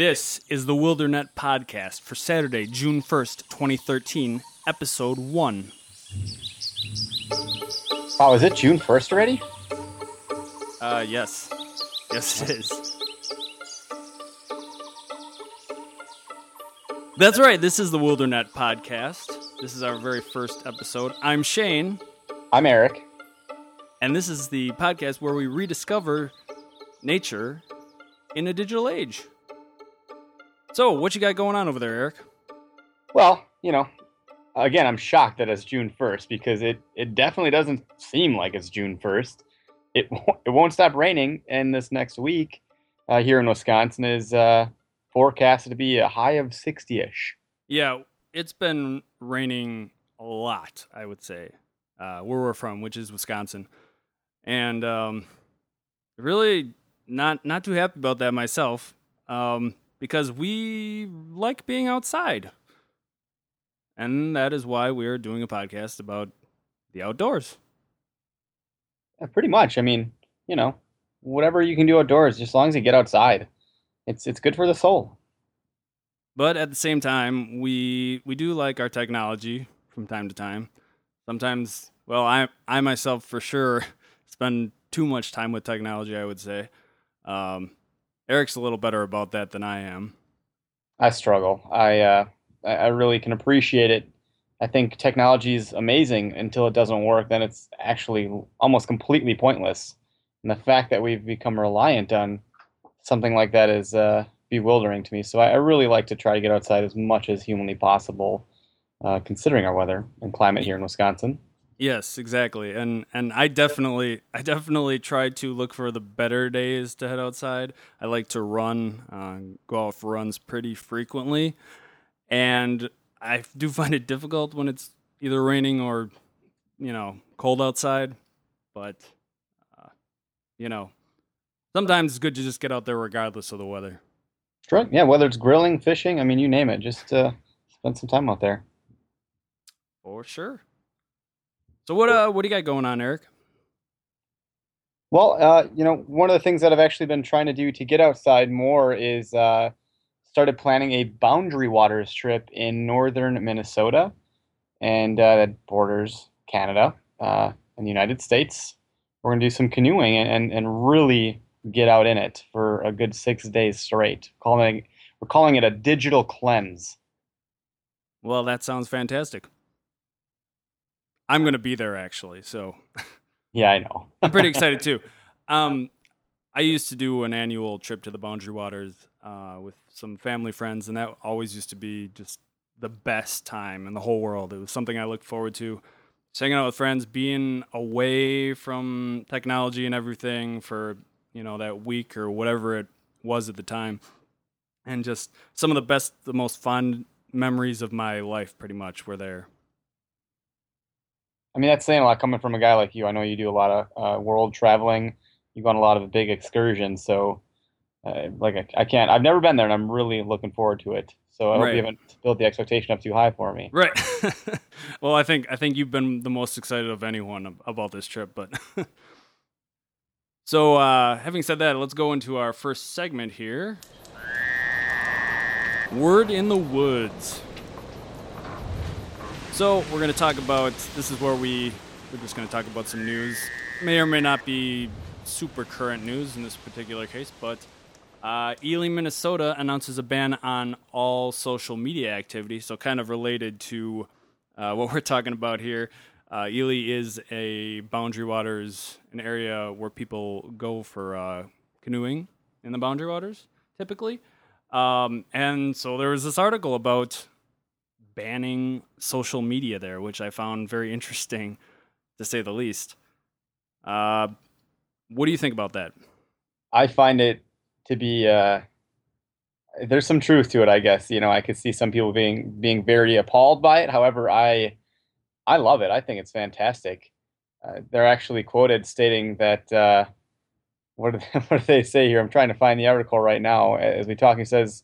This is the Wildernet Podcast for Saturday, June 1st, 2013, Episode 1. Oh, is it June 1st already? Yes. Yes, it is. That's right, this is the Wildernet Podcast. This is our very first episode. I'm Shane. I'm Eric. And this is the podcast where we rediscover nature in a digital age. So, what you got going on over there, Eric? Well, you know, again, I'm shocked that it's June 1st because it definitely doesn't seem like it's June 1st. It won't stop raining, and this next week here in Wisconsin is forecasted to be a high of 60-ish. Yeah, it's been raining a lot, I would say, where we're from, which is Wisconsin. And really not too happy about that myself. Because we like being outside. And that is why we are doing a podcast about the outdoors. Yeah, pretty much. I mean, you know, whatever you can do outdoors, just as long as you get outside. It's good for the soul. But at the same time, we do like our technology from time to time. Sometimes, well, I myself for sure spend too much time with technology, I would say. Eric's a little better about that than I am. I struggle. I really can appreciate it. I think technology is amazing until it doesn't work. Then it's actually almost completely pointless. And the fact that we've become reliant on something like that is bewildering to me. So I really like to try to get outside as much as humanly possible, considering our weather and climate here in Wisconsin. Yes, exactly. And I definitely try to look for the better days to head outside. I like to run, go out for runs pretty frequently. And I do find it difficult when it's either raining or, you know, cold outside. But, you know, sometimes it's good to just get out there regardless of the weather. Sure. Yeah, whether it's grilling, fishing, I mean, you name it. Just spend some time out there. For sure. So what do you got going on, Eric? Well, you know, one of the things that I've actually been trying to do to get outside more is started planning a Boundary Waters trip in northern Minnesota, and that borders Canada and the United States. We're going to do some canoeing and really get out in it for a good 6 days straight. We're calling it a digital cleanse. Well, that sounds fantastic. I'm going to be there, actually, so... Yeah, I know. I'm pretty excited, too. I used to do an annual trip to the Boundary Waters with some family friends, and that always used to be just the best time in the whole world. It was something I looked forward to. Just hanging out with friends, being away from technology and everything for, you know, that week or whatever it was at the time. And just some of the best, the most fond memories of my life, pretty much, were there. I mean, that's saying a lot coming from a guy like you. I know you do a lot of world traveling. You go on a lot of big excursions. So, I've never been there, and I'm really looking forward to it. So I hope you haven't built the expectation up too high for me. Right. Well, I think you've been the most excited of anyone about this trip. But so, having said that, let's go into our first segment here. Word in the Woods. So we're going to talk about, this is where we're just going to talk about some news. May or may not be super current news in this particular case, but Ealing, Minnesota announces a ban on all social media activity, so kind of related to what we're talking about here. Ely is a Boundary Waters, an area where people go for canoeing in the Boundary Waters, typically. And so there was this article about banning social media there, which I found very interesting, to say the least. What do you think about that? I find it to be there's some truth to it, I guess. You know, I could see some people being very appalled by it. However, I love it. I think it's fantastic. They're actually quoted stating that what do they say here? I'm trying to find the article right now as we talk. He says,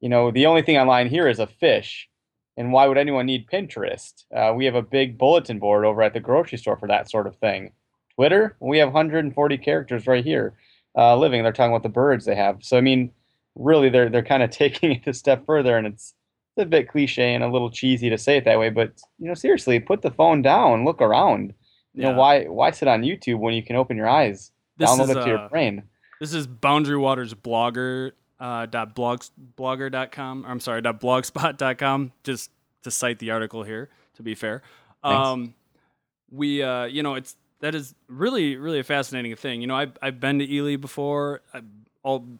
you know, the only thing online here is a fish. And why would anyone need Pinterest? We have a big bulletin board over at the grocery store for that sort of thing. Twitter, we have 140 characters right here living. They're talking about the birds they have. So, I mean, really they're kind of taking it a step further, and it's a bit cliche and a little cheesy to say it that way, but seriously, put the phone down, look around. You know, why sit on YouTube when you can open your eyes, download it to your brain? This is Boundary Waters Blogger .blogger.com. I'm sorry, .blogspot.com. Just to cite the article here. To be fair, that is really, really a fascinating thing. I've been to Ely before.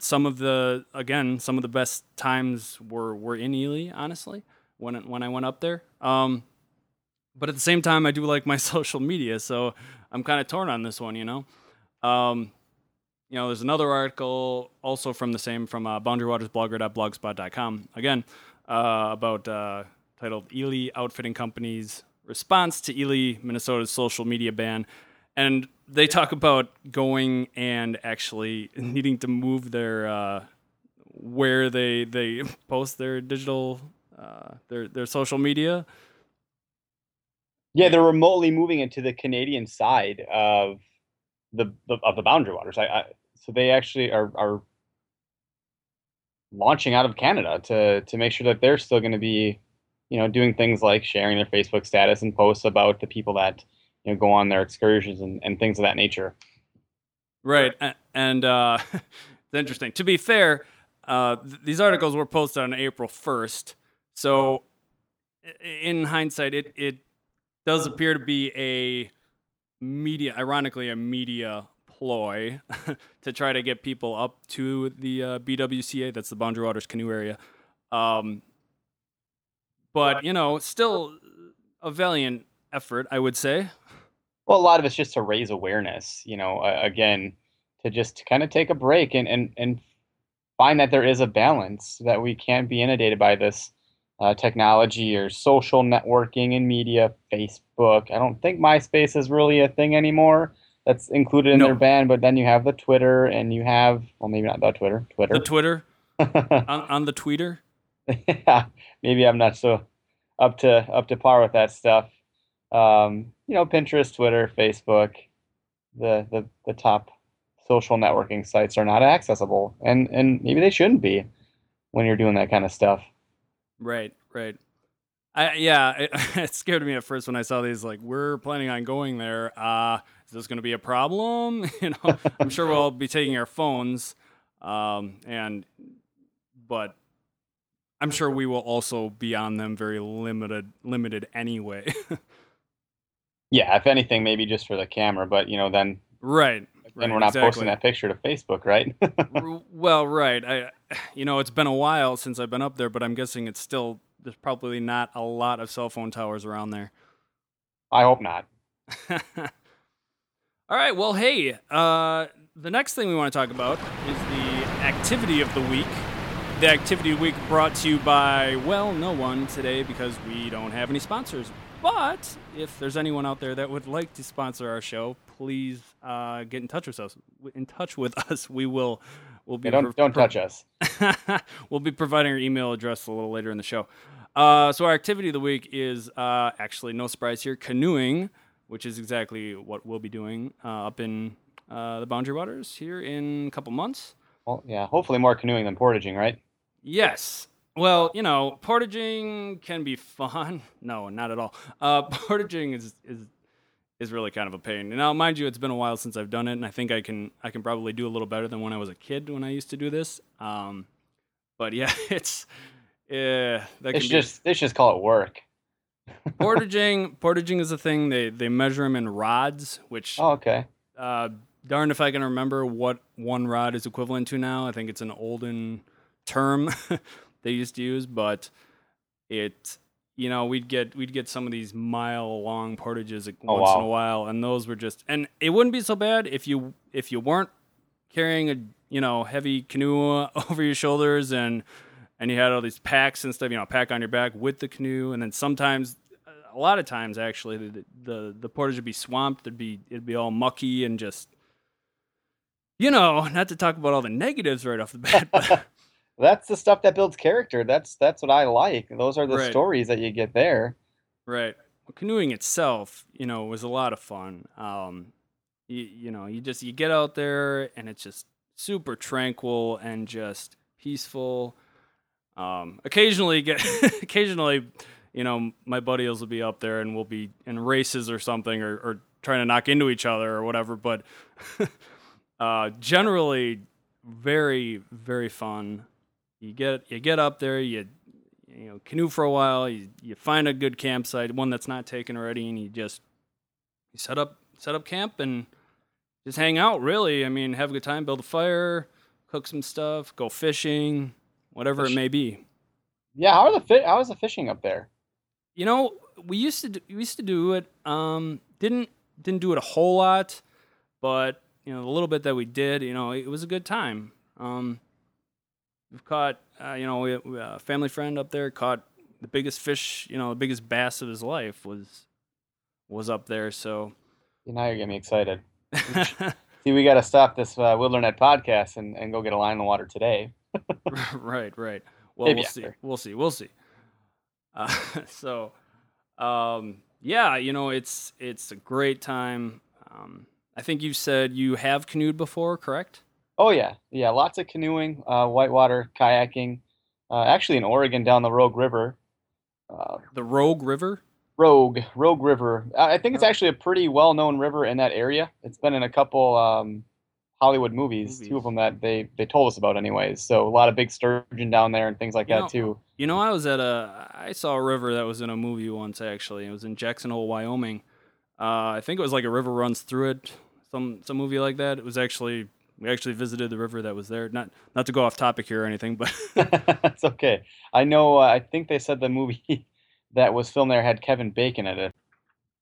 Some of the best times were in Ely, honestly, when I went up there. But at the same time, I do like my social media, so I'm kind of torn on this one. There's another article also from BoundaryWatersBlogger.blogspot.com again about titled Ely Outfitting Company's Response to Ely, Minnesota's Social Media Ban. And they talk about going and actually needing to move their where they post their digital their social media. Yeah, they're remotely moving it to the Canadian side of the Boundary Waters. So they actually are launching out of Canada to make sure that they're still going to be doing things like sharing their Facebook status and posts about the people that go on their excursions and things of that nature. Right. And it's interesting. To be fair, these articles were posted on April 1st. So in hindsight, it does appear to be ironically a media ploy to try to get people up to the BWCA. That's the Boundary Waters Canoe Area. But, still a valiant effort, I would say. Well, a lot of it's just to raise awareness, again, to just kind of take a break and find that there is a balance, that we can't be inundated by this technology or social networking and media. Facebook, I don't think MySpace is really a thing anymore. That's included in their ban, but then you have the Twitter, and you have, well, maybe not the Twitter. The Twitter? on the Twitter? Yeah, maybe I'm not so up to par with that stuff. Pinterest, Twitter, Facebook, the top social networking sites are not accessible, and maybe they shouldn't be when you're doing that kind of stuff. Right. It scared me at first when I saw these, like, we're planning on going there. Is this going to be a problem? I'm sure we'll all be taking our phones, but I'm sure we will also be on them very limited anyway. Yeah, if anything, maybe just for the camera, but then right, we're not posting that picture to Facebook, right? Well, right. I it's been a while since I've been up there, but I'm guessing it's still, there's probably not a lot of cell phone towers around there. I hope not. All right. Well, hey, the next thing we want to talk about is the activity of the week. The Activity Week brought to you by, well, no one today because we don't have any sponsors. But if there's anyone out there that would like to sponsor our show, please get in touch with us. We will. We'll be don't touch us. We'll be providing our email address a little later in the show. So our activity of the week is actually, no surprise here, canoeing, which is exactly what we'll be doing up in the Boundary Waters here in a couple months. Well, yeah, hopefully more canoeing than portaging, right? Yes. Well, portaging can be fun. No, not at all. Portaging is really kind of a pain. Now, mind you, it's been a while since I've done it, and I think I can probably do a little better than when I was a kid when I used to do this. But yeah, they just call it work. Portaging is a thing. They measure them in rods, which okay. Darn if I can remember what one rod is equivalent to now. I think it's an olden term they used to use, but we'd get some of these mile-long portages once in a while, and those were just, and it wouldn't be so bad if you weren't carrying a heavy canoe over your shoulders and you had all these packs and stuff, pack on your back with the canoe, and then sometimes. A lot of times, actually, the portage would be swamped. It'd be all mucky and just, not to talk about all the negatives right off the bat. But that's the stuff that builds character. That's what I like. Those are the stories that you get there. Right. Well, canoeing itself, was a lot of fun. You get out there and it's just super tranquil and just peaceful. Occasionally, you know, my buddies will be up there and we'll be in races or something, or trying to knock into each other or whatever. But generally, very, very fun. You get up there, you know, canoe for a while. You find a good campsite, one that's not taken already, and you set up camp and just hang out. Really, I mean, have a good time, build a fire, cook some stuff, go fishing, whatever it may be. Yeah, how is the fishing up there? You know, we used to do it. Didn't do it a whole lot, but you know, the little bit that we did, you know, it was a good time. We've caught, a family friend up there caught the biggest fish, you know, the biggest bass of his life was up there. So now you're getting me excited. See, we got to stop this Wildernet podcast and go get a line in the water today. Right. Well, maybe we'll see. Yeah, you know, it's a great time. I think you said you have canoed before, correct? Oh, yeah, lots of canoeing, whitewater, kayaking, actually in Oregon down the Rogue River. The Rogue River? Rogue River. I think it's actually a pretty well-known river in that area. It's been in a couple Hollywood movies, two of them that they told us about anyways, so a lot of big sturgeon down there and things like that too. You know, I saw a river that was in a movie once, actually. It was in Jackson Hole, Wyoming. I think it was like A River Runs Through It, some movie like that. It was actually... We actually visited the river that was there. Not to go off topic here or anything, but it's okay. I know. I think they said the movie that was filmed there had Kevin Bacon in it.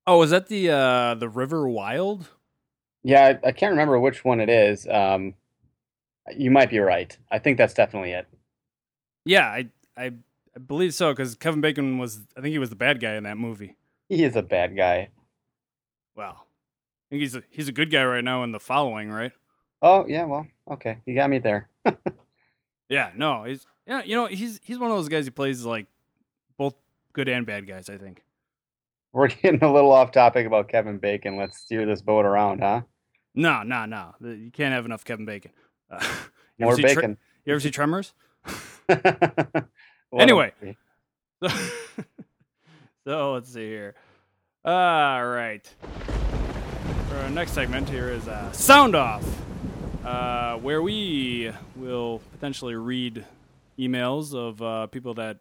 Oh, is that the River Wild? Yeah, I can't remember which one it is. You might be right. I think that's definitely it. Yeah, I believe so, because Kevin Bacon I think he was the bad guy in that movie. He is a bad guy. Wow, I think he's a good guy right now in The Following, right? Oh yeah, well, okay, you got me there. Yeah, no, he's one of those guys who plays like both good and bad guys. I think we're getting a little off topic about Kevin Bacon. Let's steer this boat around, huh? No, you can't have enough Kevin Bacon. More bacon. You ever see Tremors? Anyway, so let's see here. All right, for our next segment here is Sound Off. Where we will potentially read emails of people that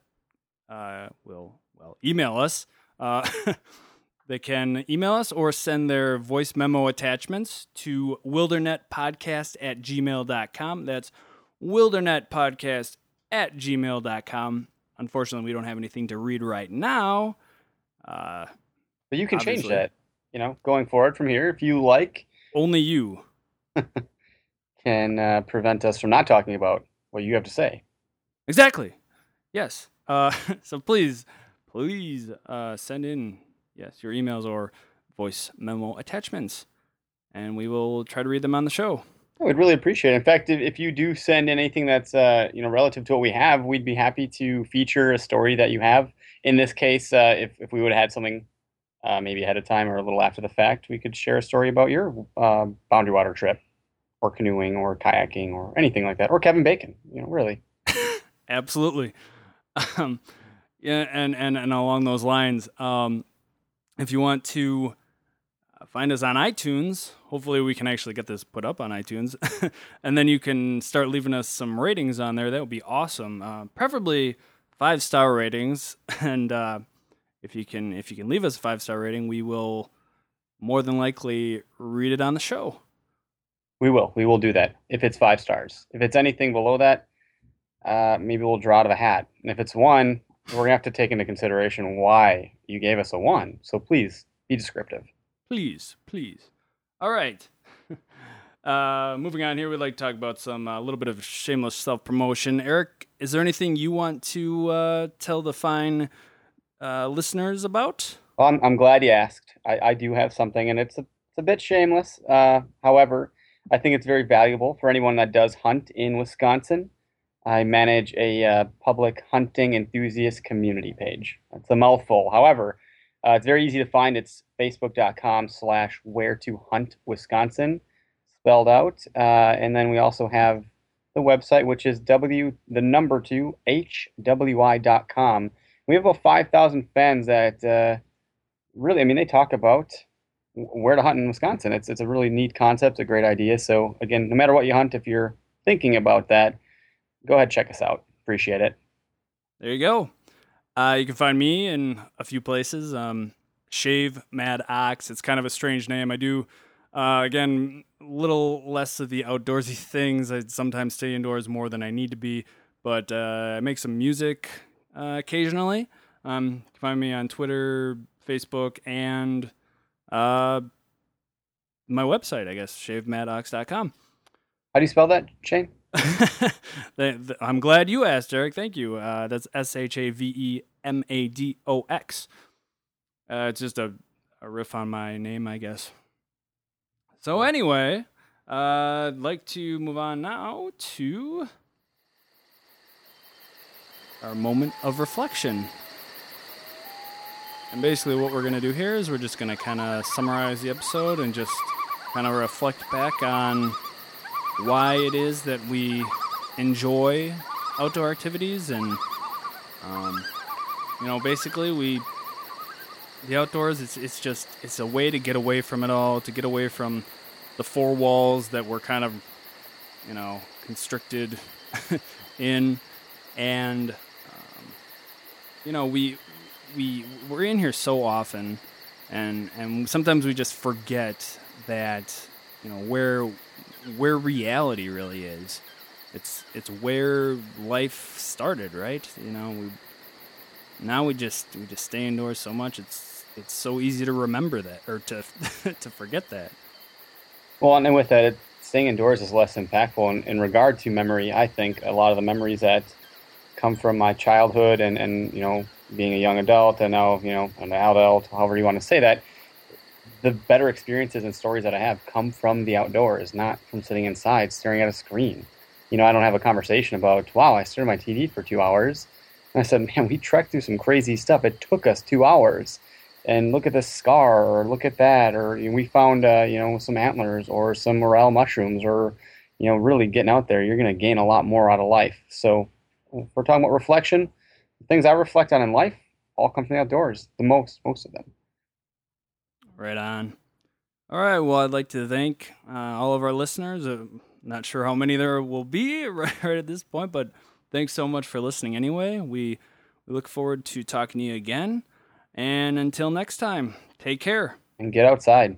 will email us. They can email us or send their voice memo attachments to wildernetpodcast@gmail.com. That's wildernetpodcast@gmail.com. Unfortunately, we don't have anything to read right now. But you can change that, you know, going forward from here. If you like. Only you. Can prevent us from not talking about what you have to say. Exactly. Yes. So please send in, yes, your emails or voice memo attachments, and we will try to read them on the show. I would really appreciate it. In fact, if you do send in anything that's relative to what we have, we'd be happy to feature a story that you have. In this case, if we would have had something maybe ahead of time or a little after the fact, we could share a story about your Boundary Water trip. Or canoeing or kayaking or anything like that, or Kevin Bacon, you know, really. Absolutely. Yeah. And along those lines, if you want to find us on iTunes, hopefully we can actually get this put up on iTunes and then you can start leaving us some ratings on there. That would be awesome. Preferably 5-star ratings. And, if you can leave us a 5-star rating, we will more than likely read it on the show. We will do that if it's 5 stars. If it's anything below that, maybe we'll draw out of a hat. And if it's 1, we're going to have to take into consideration why you gave us a 1. So please be descriptive. Please. All right. Moving on here, we'd like to talk about some little bit of shameless self-promotion. Eric, is there anything you want to tell the fine listeners about? Well, I'm glad you asked. I do have something, and it's a bit shameless. However, I think it's very valuable for anyone that does hunt in Wisconsin. I manage a public hunting enthusiast community page. It's a mouthful. However, it's very easy to find. It's facebook.com/wheretohuntwisconsin, spelled out. And then we also have the website, which is w2hwy.com. We have about 5,000 fans that really, I mean, they talk about where to hunt in Wisconsin. It's a really neat concept, a great idea. So again, no matter what you hunt, if you're thinking about that, go ahead, check us out. Appreciate it. There you go. You can find me in a few places. ShaveMadOx. It's kind of a strange name. I do, again, little less of the outdoorsy things. I sometimes stay indoors more than I need to be, but I make some music occasionally. You can find me on Twitter, Facebook, and my website, I guess, ShaveMadOx.com. How do you spell that, Shane? I'm glad you asked, Eric. Thank you. That's ShaveMadox. It's just a riff on my name, I guess. So anyway, I'd like to move on now to our moment of reflection. And basically what we're going to do here is we're just going to kind of summarize the episode and just kind of reflect back on why it is that we enjoy outdoor activities. And, you know, basically the outdoors, it's a way to get away from it all, to get away from the four walls that we're kind of, you know, constricted in. And, you know, we're in here so often, and sometimes we just forget that, you know, where reality really is. It's where life started, right? You know, we just stay indoors so much. It's so easy to remember that, or to to forget that. Well, and with that, staying indoors is less impactful in regard to memory. I think a lot of the memories that come from my childhood and you know, being a young adult and now, you know, an adult, however you want to say that, the better experiences and stories that I have come from the outdoors, not from sitting inside staring at a screen. You know, I don't have a conversation about, wow, I stared at my TV for 2 hours. And I said, man, we trekked through some crazy stuff. It took us 2 hours. And look at this scar, or look at that, or you know, we found, you know, some antlers or some morel mushrooms, or, you know, really getting out there, you're going to gain a lot more out of life. So if we're talking about reflection, the things I reflect on in life all come from the outdoors, the most of them. Right on. All right, well, I'd like to thank all of our listeners. Not sure how many there will be right at this point, but thanks so much for listening anyway. We look forward to talking to you again. And until next time, take care. And get outside.